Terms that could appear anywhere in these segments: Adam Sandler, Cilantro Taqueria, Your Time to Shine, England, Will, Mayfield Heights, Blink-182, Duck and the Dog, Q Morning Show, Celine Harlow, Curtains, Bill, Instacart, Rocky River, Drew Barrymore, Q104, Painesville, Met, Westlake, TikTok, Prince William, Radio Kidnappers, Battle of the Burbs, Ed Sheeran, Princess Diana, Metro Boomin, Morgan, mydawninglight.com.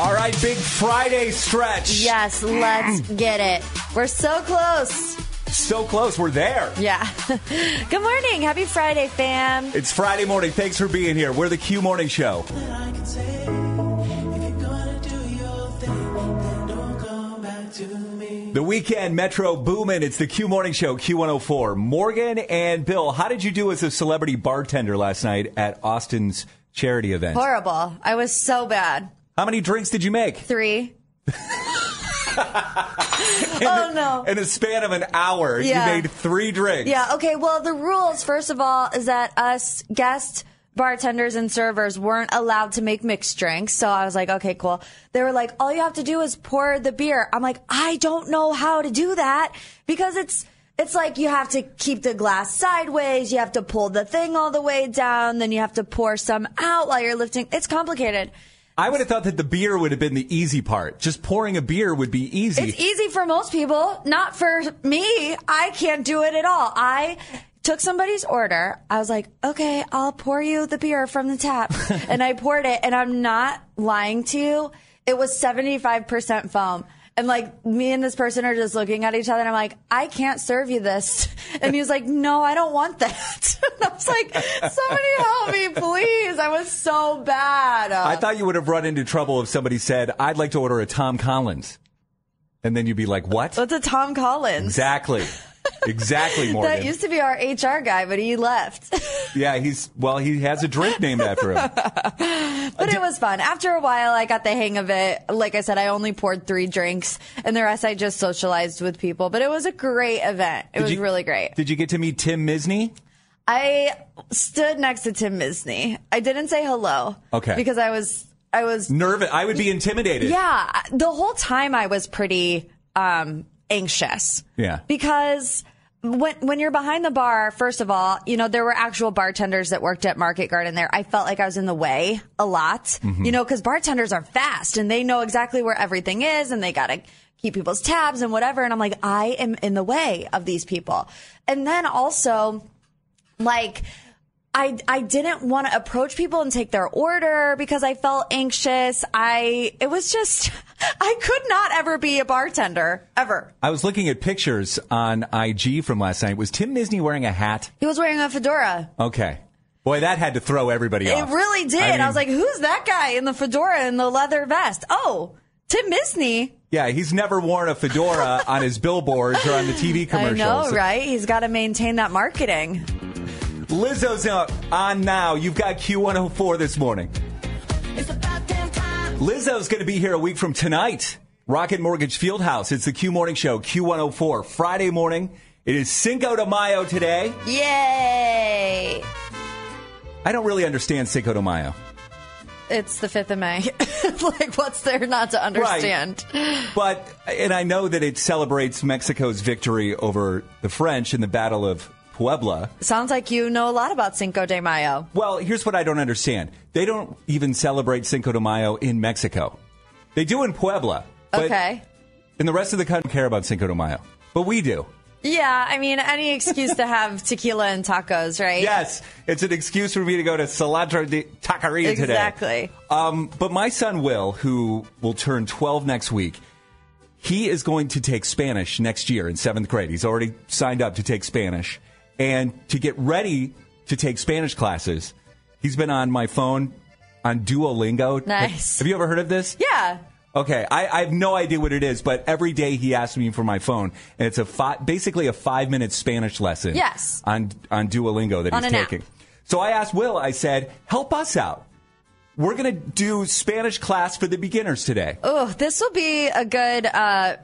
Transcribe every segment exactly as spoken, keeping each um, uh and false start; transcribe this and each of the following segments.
All right, big Friday stretch. Yes, let's get it. We're so close. So close. We're there. Yeah. Good morning. Happy Friday, fam. It's Friday morning. Thanks for being here. We're the Q Morning Show. The weekend, Metro Boomin. It's the Q Morning Show, Q one oh four. Morgan and Bill, how did you do as a celebrity bartender last night at Austin's charity event? Horrible. I was so bad. How many drinks did you make? Three. Oh, no. In the span of an hour, yeah. You made three drinks. Yeah, okay. Well, the rules, first of all, is that us guests, bartenders, and servers weren't allowed to make mixed drinks. So I was like, okay, cool. They were like, all you have to do is pour the beer. I'm like, I don't know how to do that because it's... It's like you have to keep the glass sideways. You have to pull the thing all the way down. Then you have to pour some out while you're lifting. It's complicated. I would have thought that the beer would have been the easy part. Just pouring a beer would be easy. It's easy for most people, not for me. I can't do it at all. I took somebody's order. I was like, okay, I'll pour you the beer from the tap. And I poured it, and I'm not lying to you. It was seventy-five percent foam. And like me and this person are just looking at each other and I'm like, I can't serve you this. And he was like, no, I don't want that. And I was like, somebody help me, please. I was so bad. I thought you would have run into trouble if somebody said, I'd like to order a Tom Collins. And then you'd be like, what? What's a Tom Collins? Exactly. Exactly, Morgan. That used to be our H R guy, but he left. Yeah, he's, well, he has a drink named after him. But it was fun. After a while, I got the hang of it. Like I said, I only poured three drinks, and the rest I just socialized with people. But it was a great event. It did was you, really great. Did you get to meet Tim Misney? I stood next to Tim Misney. I didn't say hello. Okay. Because I was... I was... nervous. I would be intimidated. Yeah. The whole time I was pretty... Um, anxious. Yeah. Because when when you're behind the bar, first of all, you know, there were actual bartenders that worked at Market Garden there. I felt like I was in the way a lot, mm-hmm. you know, because bartenders are fast and they know exactly where everything is and they got to keep people's tabs and whatever. And I'm like, I am in the way of these people. And then also, like... I, I didn't want to approach people and take their order because I felt anxious. I it was just I could not ever be a bartender ever. I was looking at pictures on I G from last night. Was Tim Misney wearing a hat? He was wearing a fedora. Okay. Boy, that had to throw everybody it off. It really did. I mean, I was like, who's that guy in the fedora and the leather vest? Oh, Tim Misney. Yeah, he's never worn a fedora on his billboards or on the T V commercials. I know, right? He's got to maintain that marketing. Lizzo's out on now. You've got Q one oh four this morning. It's about damn time. Lizzo's going to be here a week from tonight. Rocket Mortgage Fieldhouse. It's the Q Morning Show, Q one oh four. Friday morning. It is Cinco de Mayo today. Yay! I don't really understand Cinco de Mayo. It's the fifth of May. Like, what's there not to understand? Right. But, and I know that it celebrates Mexico's victory over the French in the Battle of Puebla. Sounds like you know a lot about Cinco de Mayo. Well, here's what I don't understand. They don't even celebrate Cinco de Mayo in Mexico. They do in Puebla. But okay. And the rest of the country don't care about Cinco de Mayo. But we do. Yeah, I mean, any excuse to have tequila and tacos, right? Yes. It's an excuse for me to go to Cilantro Taqueria today. Exactly. Um, but my son, Will, who will turn twelve next week, he is going to take Spanish next year in seventh grade. He's already signed up to take Spanish. And to get ready to take Spanish classes, he's been on my phone on Duolingo. Nice. Have, have you ever heard of this? Yeah. Okay, I, I have no idea what it is, but every day he asks me for my phone, and it's a fi- basically a five-minute Spanish lesson. Yes. on on Duolingo that on he's taking. App. So I asked Will, I said, help us out. We're going to do Spanish class for the beginners today. Oh, this will be a good uh,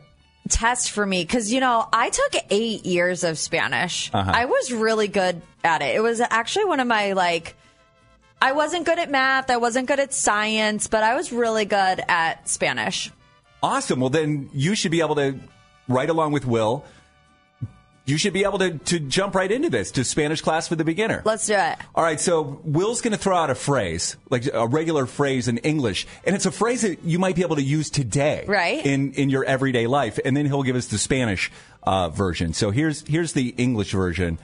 test for me because, you know, I took eight years of Spanish. Uh-huh. I was really good at it. It was actually one of my, like... I wasn't good at math. I wasn't good at science, but I was really good at Spanish. Awesome. Well, then you should be able to, right along with Will, you should be able to, to jump right into this, to Spanish class for the beginner. Let's do it. All right. So Will's going to throw out a phrase, like a regular phrase in English, and it's a phrase that you might be able to use today, right? in, in your everyday life. And then he'll give us the Spanish uh, version. So here's here's the English version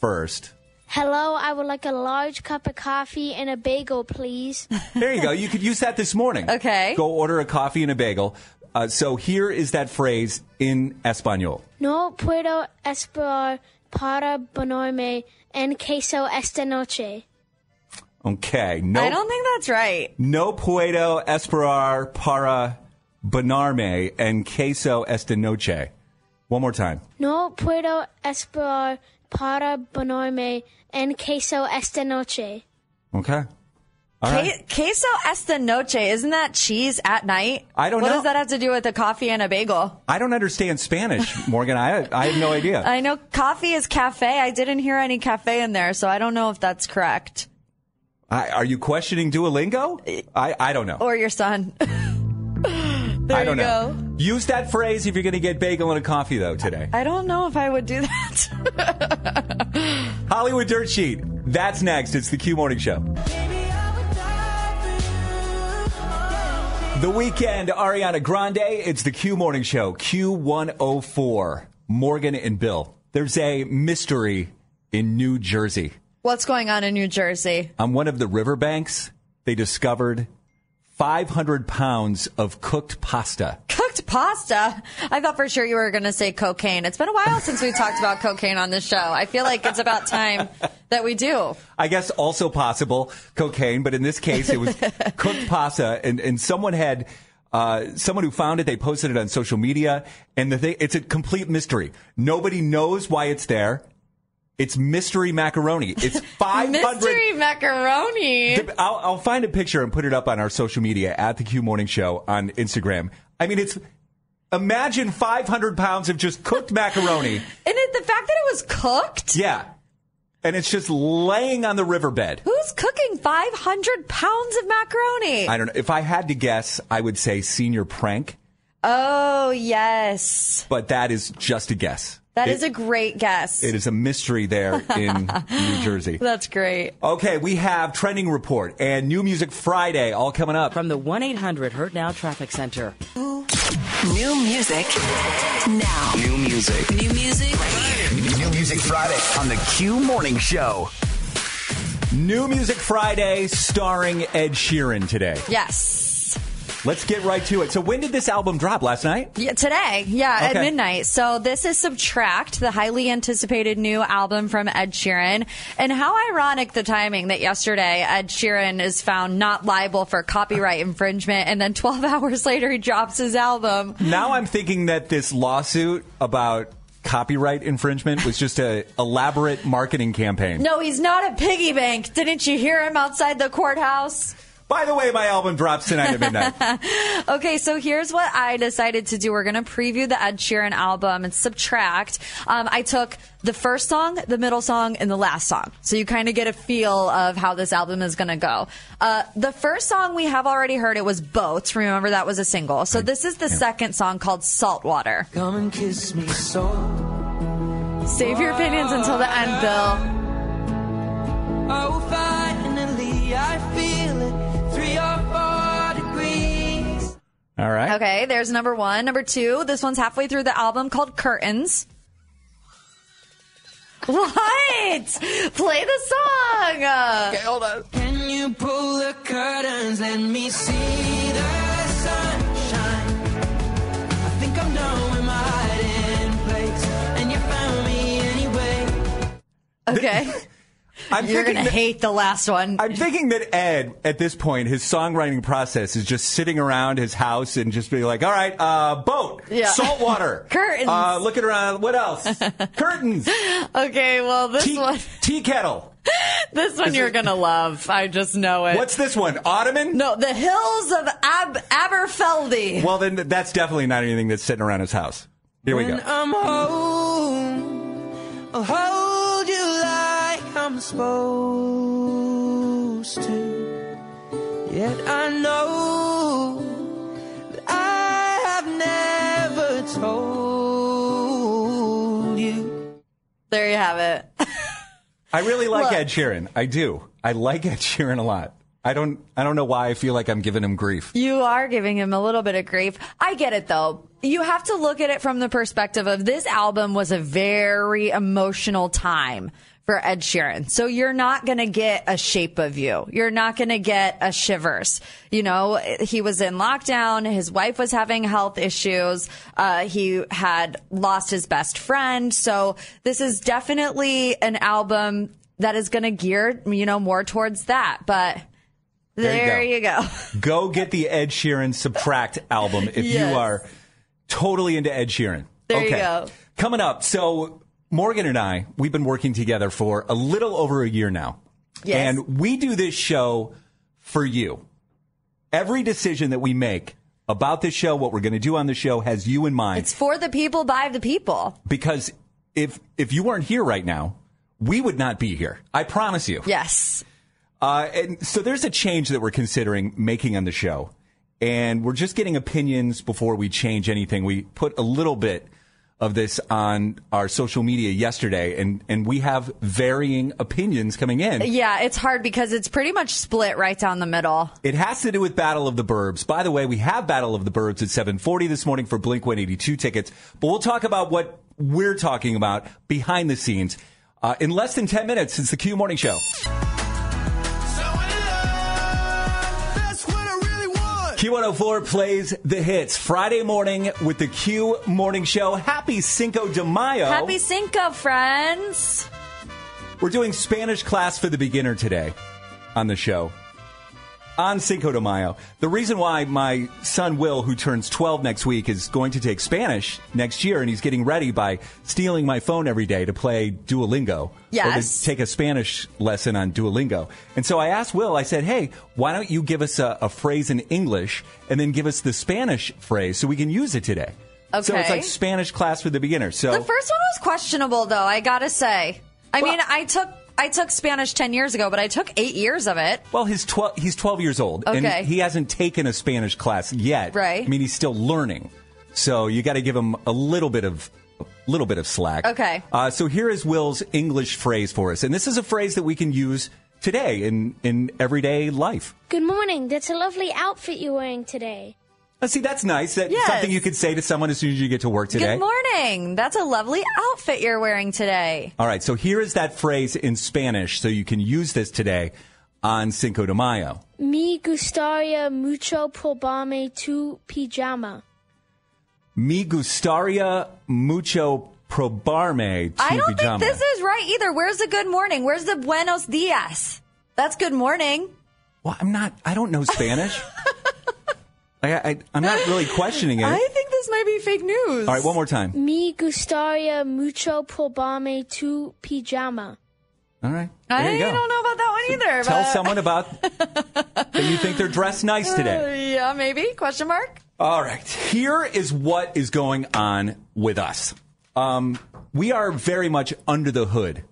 first. Hello, I would like a large cup of coffee and a bagel, please. There you go. You could use that this morning. Okay. Go order a coffee and a bagel. Uh, so here is that phrase in Espanol. No puedo esperar para ponerme en queso esta noche. Okay. No, I don't think that's right. No puedo esperar para ponerme en queso esta noche. One more time. No puedo esperar para ponerme en queso esta noche. Okay. All right. Que- queso esta noche. Isn't that cheese at night? I don't what know. What does that have to do with a coffee and a bagel? I don't understand Spanish, Morgan. I I have no idea. I know coffee is cafe. I didn't hear any cafe in there, so I don't know if that's correct. I, are you questioning Duolingo? I, I don't know. Or your son. There I don't you know. Go. Use that phrase if you're going to get bagel and a coffee, though, today. I don't know if I would do that. Hollywood Dirt Sheet. That's next. It's the Q Morning Show. Baby, the weekend, Ariana Grande. It's the Q Morning Show. Q one oh four. Morgan and Bill. There's a mystery in New Jersey. What's going on in New Jersey? On one of the riverbanks, they discovered five hundred pounds of cooked pasta. Cooked pasta? I thought for sure you were going to say cocaine. It's been a while since we talked about cocaine on this show. I feel like it's about time that we do. I guess also possible cocaine, but in this case it was cooked pasta. And, and someone had, uh, someone who found it, they posted it on social media. And the thing, it's a complete mystery. Nobody knows why it's there. It's mystery macaroni. It's five hundred. Mystery macaroni. I'll, I'll find a picture and put it up on our social media at the Q Morning Show on Instagram. I mean, it's imagine five hundred pounds of just cooked macaroni. And it, the fact that it was cooked? Yeah. And it's just laying on the riverbed. Who's cooking five hundred pounds of macaroni? I don't know. If I had to guess, I would say senior prank. Oh, yes. But that is just a guess. That it, is a great guess. It is a mystery there in New Jersey. That's great. Okay, we have Trending Report and New Music Friday all coming up. From the one eight hundred hurt now Traffic Center. New music now. New music. New music. New Music Friday on the Q Morning Show. New Music Friday starring Ed Sheeran today. Yes. Let's get right to it. So when did this album drop? Last night? Yeah, today. Yeah, okay. At midnight. So this is Subtract, the highly anticipated new album from Ed Sheeran. And how ironic the timing that yesterday Ed Sheeran is found not liable for copyright infringement, and then twelve hours later he drops his album. Now I'm thinking that this lawsuit about copyright infringement was just an elaborate marketing campaign. No, he's not a piggy bank. Didn't you hear him outside the courthouse? By the way, my album drops tonight at midnight. Okay, so here's what I decided to do. We're going to preview the Ed Sheeran album and Subtract. Um, I took the first song, the middle song, and the last song. So you kind of get a feel of how this album is going to go. Uh, the first song we have already heard, it was Boats. Remember, that was a single. So this is the yeah. second song called Saltwater. Come and kiss me so Save your opinions until the end, Bill. Oh, finally, I feel it. Three or four degrees. All right. Okay, there's number one. Number two, this one's halfway through the album called Curtains. What? Play the song. Okay, hold on. Can you pull the curtains? Let me see the sunshine. I think I'm done with my hiding place, and you found me anyway. Okay. I'm You're going to hate the last one. I'm thinking that Ed, at this point, his songwriting process is just sitting around his house and just being like, all right, uh, boat, yeah. Saltwater, curtains. Uh, looking around, what else? Curtains. Okay, well, this tea, one. Tea kettle. This one is you're going to love. I just know it. What's this one? Ottoman? No, the hills of Ab- Aberfeldy. Well, then that's definitely not anything that's sitting around his house. Here when we go. I'm home, I'll hold you like I'm supposed to. Yet I know that I have never told you. There you have it. I really like Look, Ed Sheeran. I do. I like Ed Sheeran a lot. I don't I don't know why I feel like I'm giving him grief. You are giving him a little bit of grief. I get it, though. You have to look at it from the perspective of this album was a very emotional time for Ed Sheeran. So you're not going to get a Shape of You. You're not going to get a Shivers. You know, he was in lockdown. His wife was having health issues. Uh, he had lost his best friend. So this is definitely an album that is going to gear, you know, more towards that. But there, there you go. You go. Go get the Ed Sheeran Subtract album if yes. you are totally into Ed Sheeran. There okay. you go. Coming up, so... Morgan and I, we've been working together for a little over a year now. Yes. And we do this show for you. Every decision that we make about this show, what we're going to do on the show, has you in mind. It's for the people, by the people. Because if if you weren't here right now, we would not be here. I promise you. Yes. Uh, and so there's a change that we're considering making on the show. And we're just getting opinions before we change anything. We put a little bit of this on our social media yesterday, and, and we have varying opinions coming in. Yeah, it's hard because it's pretty much split right down the middle. It has to do with Battle of the Burbs. By the way, we have Battle of the Burbs at seven forty this morning for Blink one eighty-two tickets, but we'll talk about what we're talking about behind the scenes uh, in less than ten minutes. It's the Q Morning Show. Q one oh four plays the hits Friday morning with the Q Morning Show. Happy Cinco de Mayo. Happy Cinco, friends. We're doing Spanish class for the beginner today on the show. On Cinco de Mayo. The reason why my son Will, who turns twelve next week, is going to take Spanish next year, and he's getting ready by stealing my phone every day to play Duolingo. Yes. Or to take a Spanish lesson on Duolingo. And so I asked Will, I said, hey, why don't you give us a, a phrase in English and then give us the Spanish phrase so we can use it today? Okay. So it's like Spanish class for the beginner. So the first one was questionable, though, I gotta say. I well, mean, I took... I took Spanish ten years ago, but I took eight years of it. Well, his tw- he's twelve years old, okay. And he hasn't taken a Spanish class yet. Right. I mean, he's still learning, so you got to give him a little bit of a little bit of slack. Okay. Uh, so here is Will's English phrase for us, and this is a phrase that we can use today in, in everyday life. Good morning. That's a lovely outfit you're wearing today. Oh, see, that's nice. That's yes. something you could say to someone as soon as you get to work today. Good morning. That's a lovely outfit you're wearing today. All right. So here is that phrase in Spanish. So you can use this today on Cinco de Mayo. Me gustaría mucho probarme tu pijama. Me gustaría mucho probarme tu pijama. I don't pijama. think this is right either. Where's the good morning? Where's the buenos días? That's good morning. Well, I'm not. I don't know Spanish. I, I, I'm not really questioning it. I think this might be fake news. All right, one more time. Me gustaría mucho probarme tu pijama. All right. I don't know about that one either. So but... Tell someone about that you think they're dressed nice today. Uh, yeah, maybe. Question mark. All right. Here is what is going on with us. Um, we are very much under the hood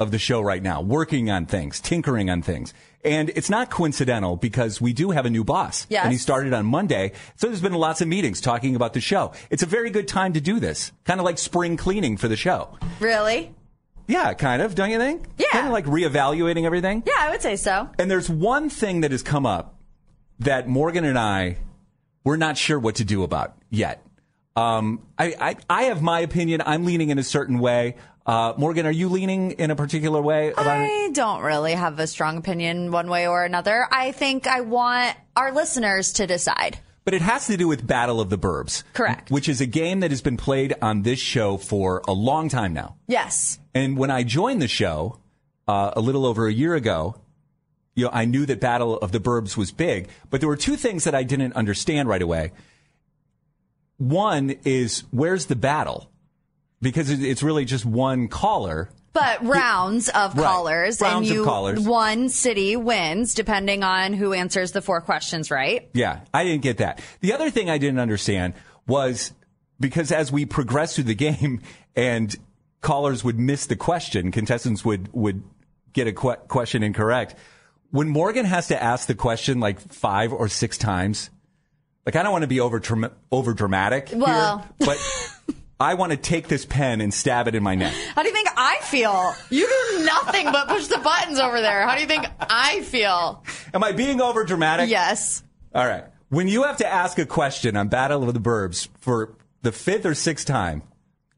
of the show right now, working on things, tinkering on things. And it's not coincidental because we do have a new boss. Yes. And he started on Monday. So there's been lots of meetings talking about the show. It's a very good time to do this. Kind of like spring cleaning for the show. Really? Yeah, kind of. Don't you think? Yeah. Kind of like reevaluating everything. Yeah, I would say so. And there's one thing that has come up that Morgan and I, we're not sure what to do about yet. Um, I, I, I have my opinion. I'm leaning in a certain way. Uh, Morgan, are you leaning in a particular way? About I it? don't really have a strong opinion one way or another. I think I want our listeners to decide. But it has to do with Battle of the Burbs. Correct. Which is a game that has been played on this show for a long time now. Yes. And when I joined the show uh, a little over a year ago, you know, I knew that Battle of the Burbs was big. But there were two things that I didn't understand right away. One is, where's the battle? Because it's really just one caller. But rounds of right. callers. Rounds and you, of callers. One city wins, depending on who answers the four questions, right? Yeah, I didn't get that. The other thing I didn't understand was because as we progressed through the game and callers would miss the question, contestants would, would get a que- question incorrect. When Morgan has to ask the question like five or six times, like I don't want to be over, tra- over dramatic well. here, but... I want to take this pen and stab it in my neck. How do you think I feel? You do nothing but push the buttons over there. How do you think I feel? Am I being over dramatic? Yes. All right. When you have to ask a question on Battle of the Burbs for the fifth or sixth time,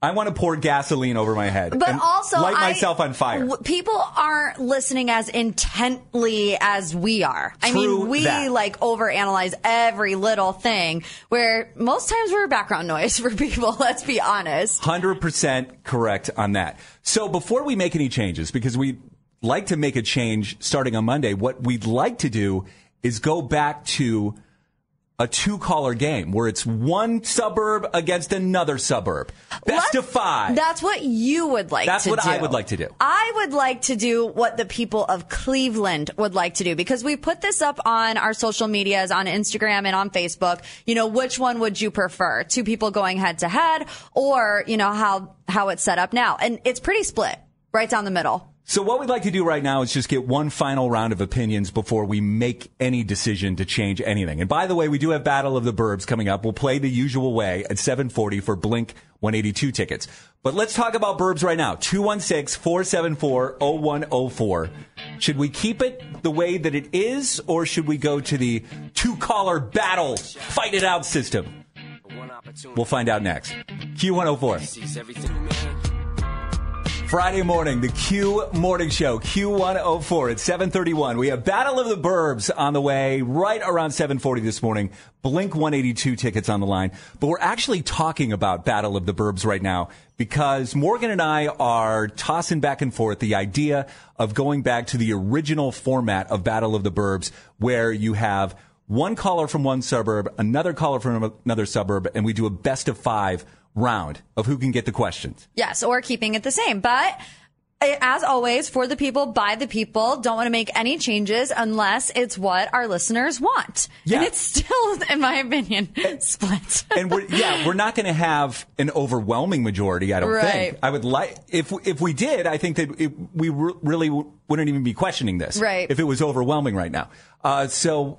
I want to pour gasoline over my head but and also light myself I, on fire. W- people aren't listening as intently as we are. True I mean, we that. like overanalyze every little thing where most times we're background noise for people. Let's be honest. one hundred percent correct on that. So before we make any changes, because we like to make a change starting on Monday, what we'd like to do is go back to a two-caller game where it's one suburb against another suburb. Best Let's, of five. That's what you would like that's to do. That's what I would like to do. I would like to do what the people of Cleveland would like to do because we put this up on our social medias, on Instagram and on Facebook. You know, which one would you prefer? Two people going head-to-head or, you know, how, how it's set up now. And it's pretty split right down the middle. So what we'd like to do right now is just get one final round of opinions before we make any decision to change anything. And by the way, we do have Battle of the Burbs coming up. We'll play the usual way at seven forty for Blink one eighty-two tickets. But let's talk about Burbs right now. two one six, four seven four, zero one zero four. Should we keep it the way that it is, or should we go to the two-caller battle, fight it out system? We'll find out next. Q one oh four. Friday morning, the Q Morning Show, Q one oh four at seven thirty-one. We have Battle of the Burbs on the way right around seven forty this morning. Blink one eighty-two tickets on the line. But we're actually talking about Battle of the Burbs right now because Morgan and I are tossing back and forth the idea of going back to the original format of Battle of the Burbs where you have one caller from one suburb, another caller from another suburb, and we do a best of five round of who can get the questions. Yes, or keeping it the same. But as always, for the people, by the people, don't want to make any changes unless it's what our listeners want. Yeah. And it's still, in my opinion, and, split. And we're, yeah, we're not going to have an overwhelming majority, I don't right. think. I would like, if if we did, I think that it, we re- really w- wouldn't even be questioning this. Right. If it was overwhelming right now. Uh, so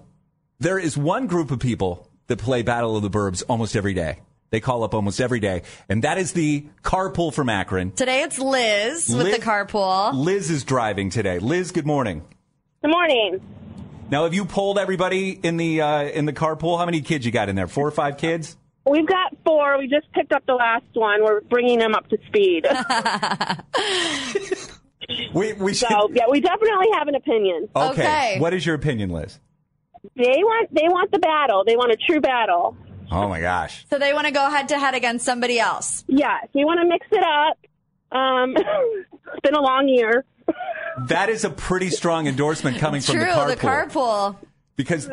there is one group of people that play Battle of the Burbs almost every day. They call up almost every day, and that is the carpool from Akron. Today it's Liz, Liz with the carpool. Liz is driving today. Liz, good morning. Good morning. Now, have you polled everybody in the uh, in the carpool? How many kids you got in there? Four or five kids? We've got four. We just picked up the last one. We're bringing them up to speed. we we should... so, yeah, we definitely have an opinion. Okay. okay. What is your opinion, Liz? They want they want the battle. They want a true battle. Oh, my gosh. So they want to go head-to-head against somebody else. Yes. You want to mix it up. Um, it's been a long year. That is a pretty strong endorsement coming True, from the carpool. True, the carpool. Because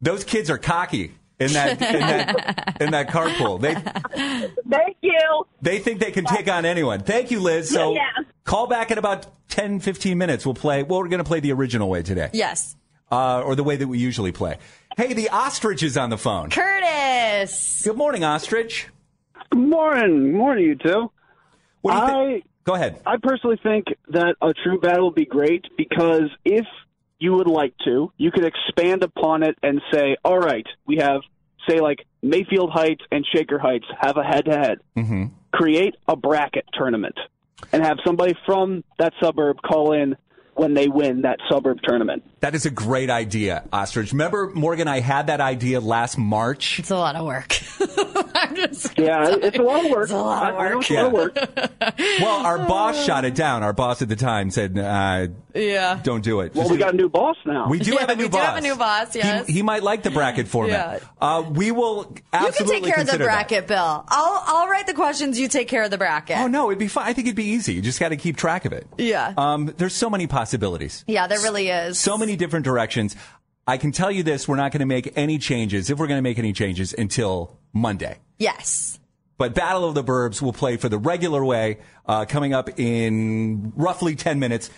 those kids are cocky in that in that, in that carpool. They, Thank you. They think they can take on anyone. Thank you, Liz. So yeah. Call back in about ten, fifteen minutes. We'll play. Well, we're going to play the original way today. Yes. Uh, or the way that we usually play. Hey, the ostrich is on the phone. Curtis. Good morning, ostrich. Good morning. Morning, you two. What do you I, think? Go ahead. I personally think that a true battle would be great because if you would like to, you could expand upon it and say, all right, we have, say, like Mayfield Heights and Shaker Heights have a head-to-head. Mm-hmm. Create a bracket tournament and have somebody from that suburb call in when they win that suburb tournament. That is a great idea, Ostrich. Remember, Morgan, I had that idea last March. It's a lot of work. I'm just yeah, sorry. It's a lot of work. It's a lot of work. Yeah. work. Well, our boss shot it down. Our boss at the time said, uh, yeah. don't do it. Well, just we got a new boss now. We do yeah, have a new we boss. We do have a new boss, yes. He, he might like the bracket format. Yeah. Uh, we will absolutely You can take care of the bracket, that. Bill. I'll I'll write the questions. You take care of the bracket. Oh, no, it'd be fine. I think it'd be easy. You just got to keep track of it. Yeah. Um, there's so many possibilities. Yeah, there really is. So many different directions. I can tell you this, we're not going to make any changes, if we're going to make any changes, until Monday. Yes. But Battle of the Burbs will play for the regular way uh, coming up in roughly ten minutes.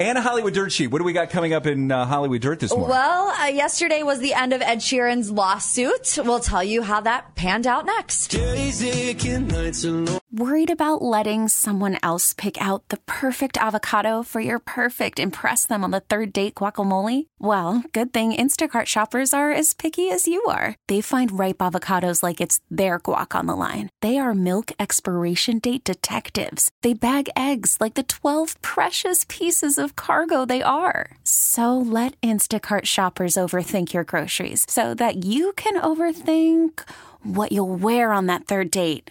And a Hollywood Dirt Sheet. What do we got coming up in uh, Hollywood Dirt this morning? Well, uh, yesterday was the end of Ed Sheeran's lawsuit. We'll tell you how that panned out next. Worried about letting someone else pick out the perfect avocado for your perfect impress them on the third date guacamole? Well, good thing Instacart shoppers are as picky as you are. They find ripe avocados like it's their guac on the line. They are milk expiration date detectives. They bag eggs like the twelve precious pieces of cargo they are. So let Instacart shoppers overthink your groceries so that you can overthink what you'll wear on that third date.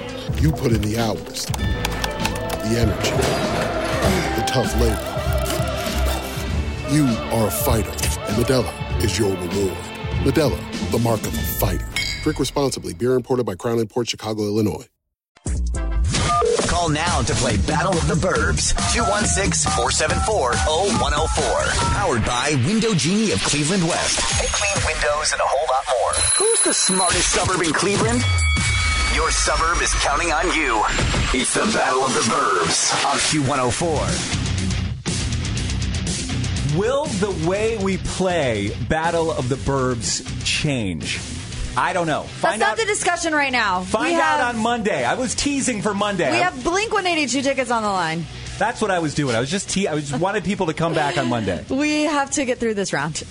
You put in the hours, the energy, the tough labor. You are a fighter, and Modelo is your reward. Modelo, the mark of a fighter. Drink responsibly. Beer imported by Crown Imports, Chicago, Illinois. Call now to play Battle of the Burbs. two one six, four seven four, zero one zero four. Powered by Window Genie of Cleveland West. They clean windows and a whole lot more. Who's the smartest suburb in Cleveland? Your suburb is counting on you. It's the Battle of the Burbs on Q one oh four. Will the way we play Battle of the Burbs change? I don't know. Find That's out, not the discussion right now. Find have, out on Monday. I was teasing for Monday. We have Blink one eighty-two tickets on the line. That's what I was doing. I was just te- I just wanted people to come back on Monday. We have to get through this round.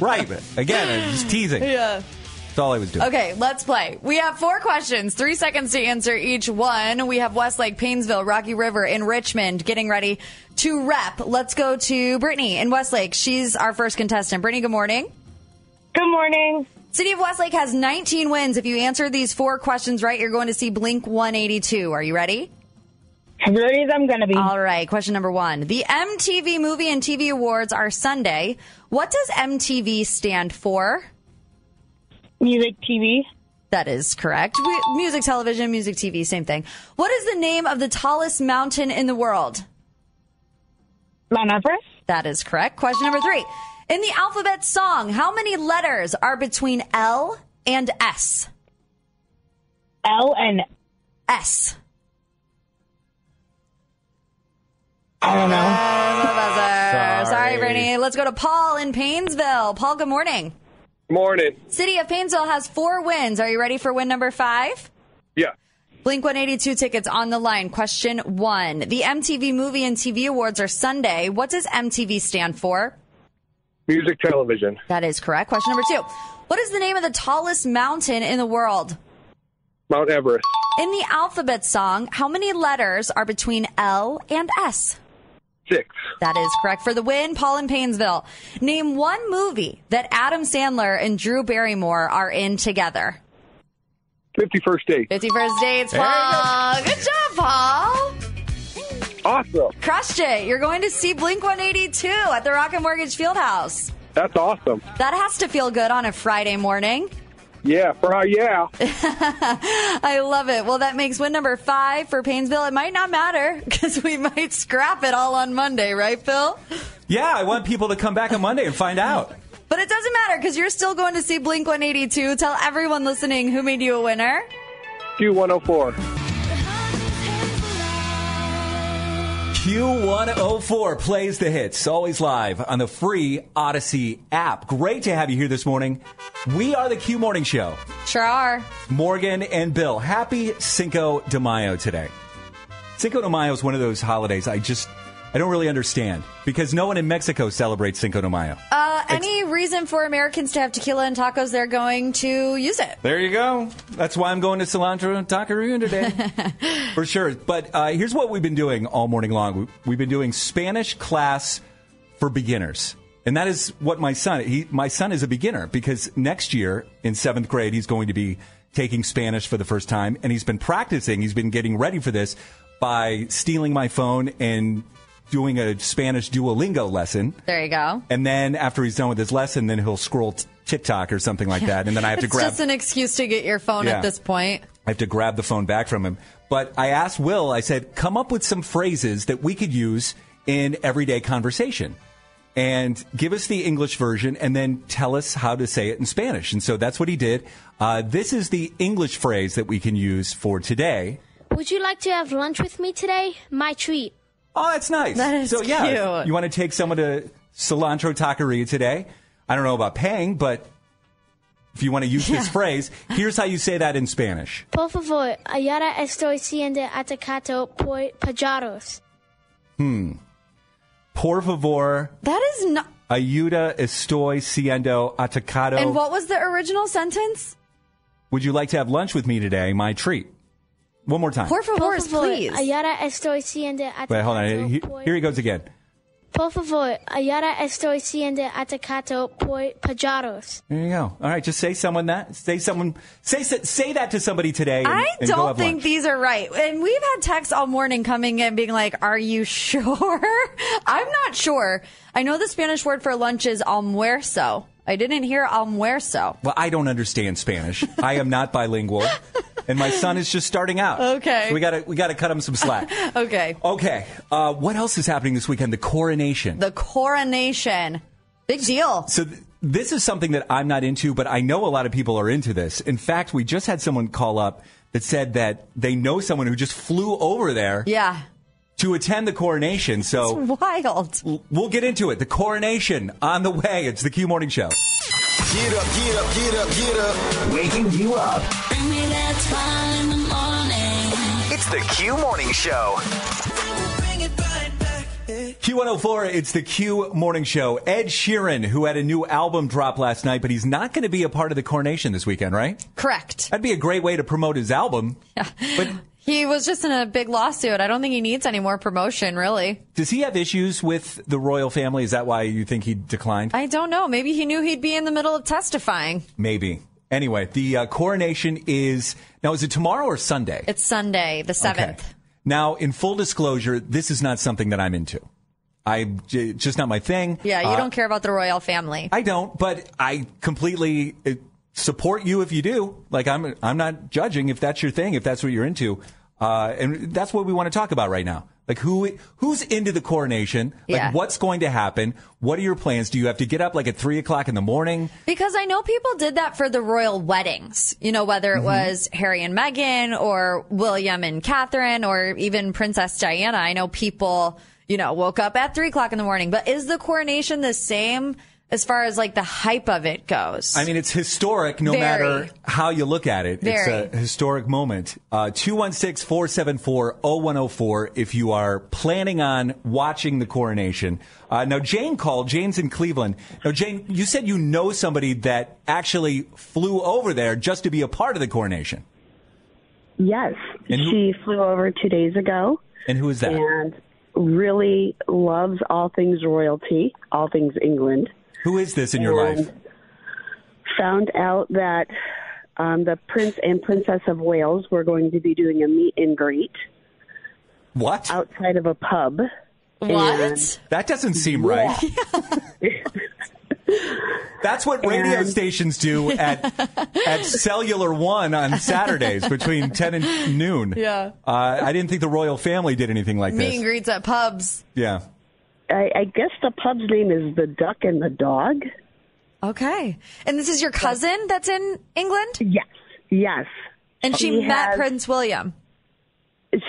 Right. Again, I was just teasing. Yeah. That's all I was doing. Okay, let's play. We have four questions, three seconds to answer each one. We have Westlake, Painesville, Rocky River, and Richmond getting ready to rep. Let's go to Brittany in Westlake. She's our first contestant. Brittany, good morning. Good morning. City of Westlake has nineteen wins. If you answer these four questions right, you're going to see Blink one eighty-two. Are you ready? As ready as I'm going to be. All right, question number one. The M T V Movie and T V Awards are Sunday. What does M T V stand for? Music, T V. That is correct. We, music, television, music, T V, same thing. What is the name of the tallest mountain in the world? Mount Everest. That is correct. Question number three. In the alphabet song, how many letters are between L and S? L and S. I don't know. Uh, Sorry. Sorry, Brittany. Let's go to Paul in Painesville. Paul, good morning. Morning. City of Painesville has four wins. Are you ready for win number five? Yeah. Blink one eighty-two tickets on the line. Question one. The M T V Movie and T V Awards are Sunday. What does M T V stand for? Music, television. That is correct. Question number two. What is the name of the tallest mountain in the world? Mount Everest. In the alphabet song, how many letters are between L and S? Six. That is correct. For the win, Paul in Painesville. Name one movie that Adam Sandler and Drew Barrymore are in together. fifty-first Dates. fifty-first Dates, Paul. Go. Good job, Paul. Awesome. Crushed it. You're going to see Blink one eighty-two at the Rocket Mortgage Fieldhouse. That's awesome. That has to feel good on a Friday morning. Yeah, for our, yeah. I love it. Well, that makes win number five for Painesville. It might not matter because we might scrap it all on Monday, right, Phil? Yeah, I want people to come back on Monday and find out. But it doesn't matter because you're still going to see Blink one eighty-two. Tell everyone listening who made you a winner. Q one oh four. Q one oh four plays the hits, always live on the free Odyssey app. Great to have you here this morning. We are the Q Morning Show. Sure are. Morgan and Bill, happy Cinco de Mayo today. Cinco de Mayo is one of those holidays I just, I don't really understand because no one in Mexico celebrates Cinco de Mayo. Uh, any it's, reason for Americans to have tequila and tacos, they're going to use it. There you go. That's why I'm going to Cilantro Taqueria today. For sure. But uh, here's what we've been doing all morning long. We've been doing Spanish class for beginners. And that is what my son, he, my son is a beginner because next year in seventh grade, he's going to be taking Spanish for the first time. And he's been practicing. He's been getting ready for this by stealing my phone and doing a Spanish Duolingo lesson. There you go. And then after he's done with his lesson, then he'll scroll t- TikTok or something like that. And then I have to grab. It's just an excuse to get your phone yeah. at this point. I have to grab the phone back from him. But I asked Will, I said, come up with some phrases that we could use in everyday conversation and give us the English version and then tell us how to say it in Spanish. And so that's what he did. Uh, this is the English phrase that we can use for today. Would you like to have lunch with me today? My treat. Oh, that's nice. That is so, yeah, cute. You want to take someone to Cilantro Taqueria today? I don't know about paying, but if you want to use yeah. this phrase, here's how you say that in Spanish. Por favor, ahora estoy siendo atacado por pájaros. Hmm. Por favor. That is not. Ayuda estoy siendo atacado. And what was the original sentence? Would you like to have lunch with me today? My treat. One more time. Por favor, please. Ahora estoy siendo atacado. Wait, hold on. He, here he goes again. Por favor, ahora estoy siendo atacado por pájaros. There you go. All right, just say someone that. Say someone. Say say that to somebody today. And, I and don't think lunch. These are right. And we've had texts all morning coming in being like, "Are you sure?" I'm not sure. I know the Spanish word for lunch is almuerzo. I didn't hear almuerzo. Well, I don't understand Spanish. I am not bilingual. And my son is just starting out. Okay. So we gotta we gotta cut him some slack. Okay. Okay. Uh, what else is happening this weekend? The coronation. The coronation. Big deal. So th- this is something that I'm not into, but I know a lot of people are into this. In fact, we just had someone call up that said that they know someone who just flew over there. Yeah. To attend the coronation. So it's wild. L- we'll get into it. The coronation on the way. It's the Q Morning Show. Get up, get up, get up, get up. Waking you up. Bring me that smile in the morning. It's the Q Morning Show. Q one oh four, it's the Q Morning Show. Ed Sheeran, who had a new album drop last night, but he's not going to be a part of the coronation this weekend, right? Correct. That'd be a great way to promote his album. Yeah. But he was just in a big lawsuit. I don't think he needs any more promotion, really. Does he have issues with the royal family? Is that why you think he declined? I don't know. Maybe he knew he'd be in the middle of testifying. Maybe. Anyway, the uh, coronation is, now is it tomorrow or Sunday? It's Sunday, the seventh. Okay. Now, in full disclosure, this is not something that I'm into. I it's just not my thing. Yeah, you uh, don't care about the royal family. I don't, but I completely support you if you do. Like I'm, I'm not judging if that's your thing, if that's what you're into, uh, and that's what we want to talk about right now. Like who, who's into the coronation? Like yeah. what's going to happen? What are your plans? Do you have to get up like at three o'clock in the morning? Because I know people did that for the royal weddings, you know, whether it mm-hmm. was Harry and Meghan or William and Catherine or even Princess Diana. I know people, you know, woke up at three o'clock in the morning, but is the coronation the same as far as like the hype of it goes? I mean, it's historic no Very. matter how you look at it. Very. It's a historic moment. Uh, two one six, four seven four, zero one zero four if you are planning on watching the coronation. Uh, now, Jane called. Jane's in Cleveland. Now, Jane, you said you know somebody that actually flew over there just to be a part of the coronation. Yes. Who, she flew over two days ago. And who is that? And really loves all things royalty, all things England. Who is this in your life? Found out that um, the Prince and Princess of Wales were going to be doing a meet and greet. What? Outside of a pub. What? And that doesn't seem right. Yeah. That's what radio and stations do at at Cellular One on Saturdays between ten and noon. Yeah. Uh, I didn't think the royal family did anything like Meet this. Meet and greets at pubs. Yeah. I, I guess the pub's name is The Duck and the Dog. Okay. And this is your cousin that's in England? Yes. Yes. And she, she met has, Prince William.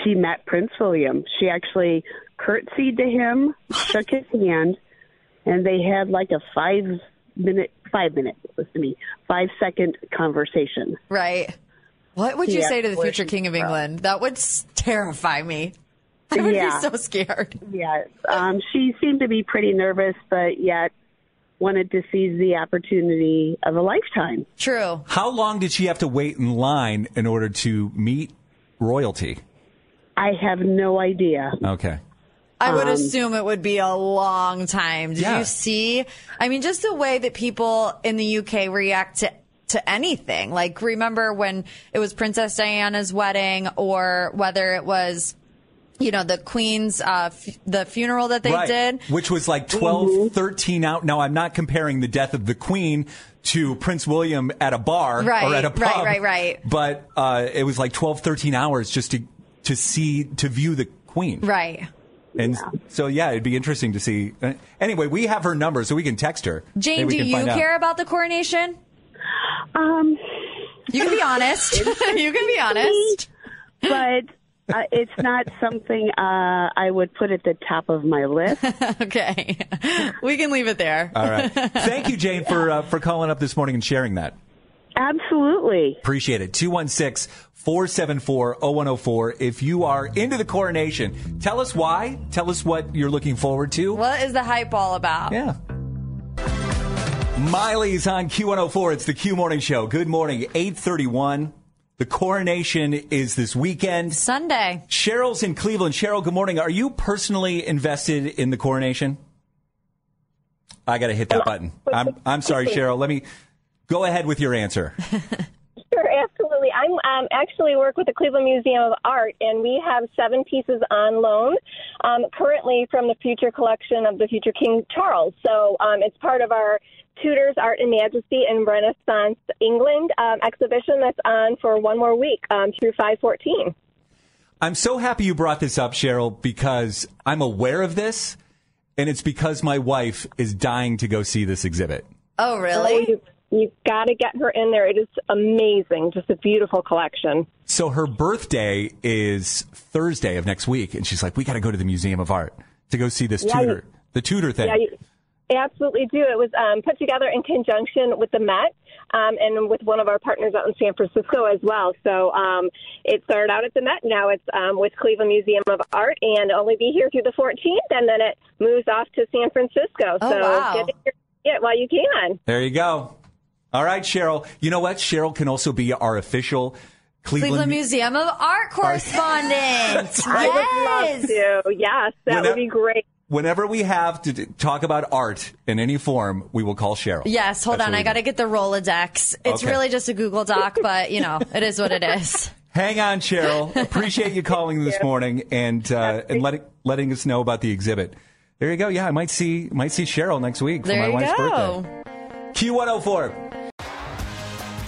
She met Prince William. She actually curtsied to him, shook his hand, and they had like a five minute, five minute, listen to me, five second conversation. Right. What would you yeah, say to the future King of England? From. That would terrify me. I would yeah. be so scared. Yeah. Um, she seemed to be pretty nervous, but yet wanted to seize the opportunity of a lifetime. True. How long did she have to wait in line in order to meet royalty? I have no idea. Okay. I would um, assume it would be a long time. Did yeah. you see? I mean, just the way that people in the U K react to to anything. Like, remember when it was Princess Diana's wedding, or whether it was, you know, the Queen's, uh, f- the funeral that they right. did. Which was like twelve, mm-hmm. thirteen out. Now, I'm not comparing the death of the Queen to Prince William at a bar right, or at a pub. Right, right, right. But uh, it was like twelve, thirteen hours just to, to see, to view the Queen. Right. And yeah. so, yeah, it'd be interesting to see. Anyway, we have her number, so we can text her. Jane, do you care out. about the coronation? Um, You can be honest. You can be honest. But... Uh, it's not something uh, I would put at the top of my list. Okay. We can leave it there. All right. Thank you, Jane, for uh, for calling up this morning and sharing that. Absolutely. Appreciate it. two one six, four seven four, zero one zero four. If you are into the coronation, tell us why. Tell us what you're looking forward to. What is the hype all about? Yeah. Miley's on Q one oh four. It's the Q Morning Show. Good morning. eight thirty-one. The coronation is this weekend. Sunday. Cheryl's in Cleveland. Cheryl, good morning. Are you personally invested in the coronation? I got to hit that button. I'm I'm sorry, Cheryl. Let me go ahead with your answer. Sure, absolutely. I um, actually work with the Cleveland Museum of Art, and we have seven pieces on loan um, currently from the future collection of the future King Charles. So um, it's part of our Tudors, Art and Majesty in Renaissance England um, exhibition that's on for one more week um, through five fourteen. I'm so happy you brought this up, Cheryl, because I'm aware of this, and it's because my wife is dying to go see this exhibit. Oh, really? Oh, you, you've got to get her in there. It is amazing. Just a beautiful collection. So her birthday is Thursday of next week, and she's like, we got to go to the Museum of Art to go see this yeah, Tudor, you, the Tudor thing. Yeah, you, Absolutely do. It was um, put together in conjunction with the Met um, and with one of our partners out in San Francisco as well. So um, it started out at the Met. Now it's um, with Cleveland Museum of Art, and only be here through the fourteenth, and then it moves off to San Francisco. Oh, so wow. Get it, get it while you can. There you go. All right, Cheryl. You know what? Cheryl can also be our official Cleveland, Cleveland Museum of Art correspondent. Yes. I would love to. Yes, that when would I- be great. Whenever we have to talk about art in any form, we will call Cheryl. Yes, hold That's on. I got to get the Rolodex. It's okay. Really just a Google Doc, but, you know, it is what it is. Hang on, Cheryl. Appreciate you calling this morning and uh, and letting letting us know about the exhibit. There you go. Yeah, I might see might see Cheryl next week for there my wife's go. birthday. Q one oh four.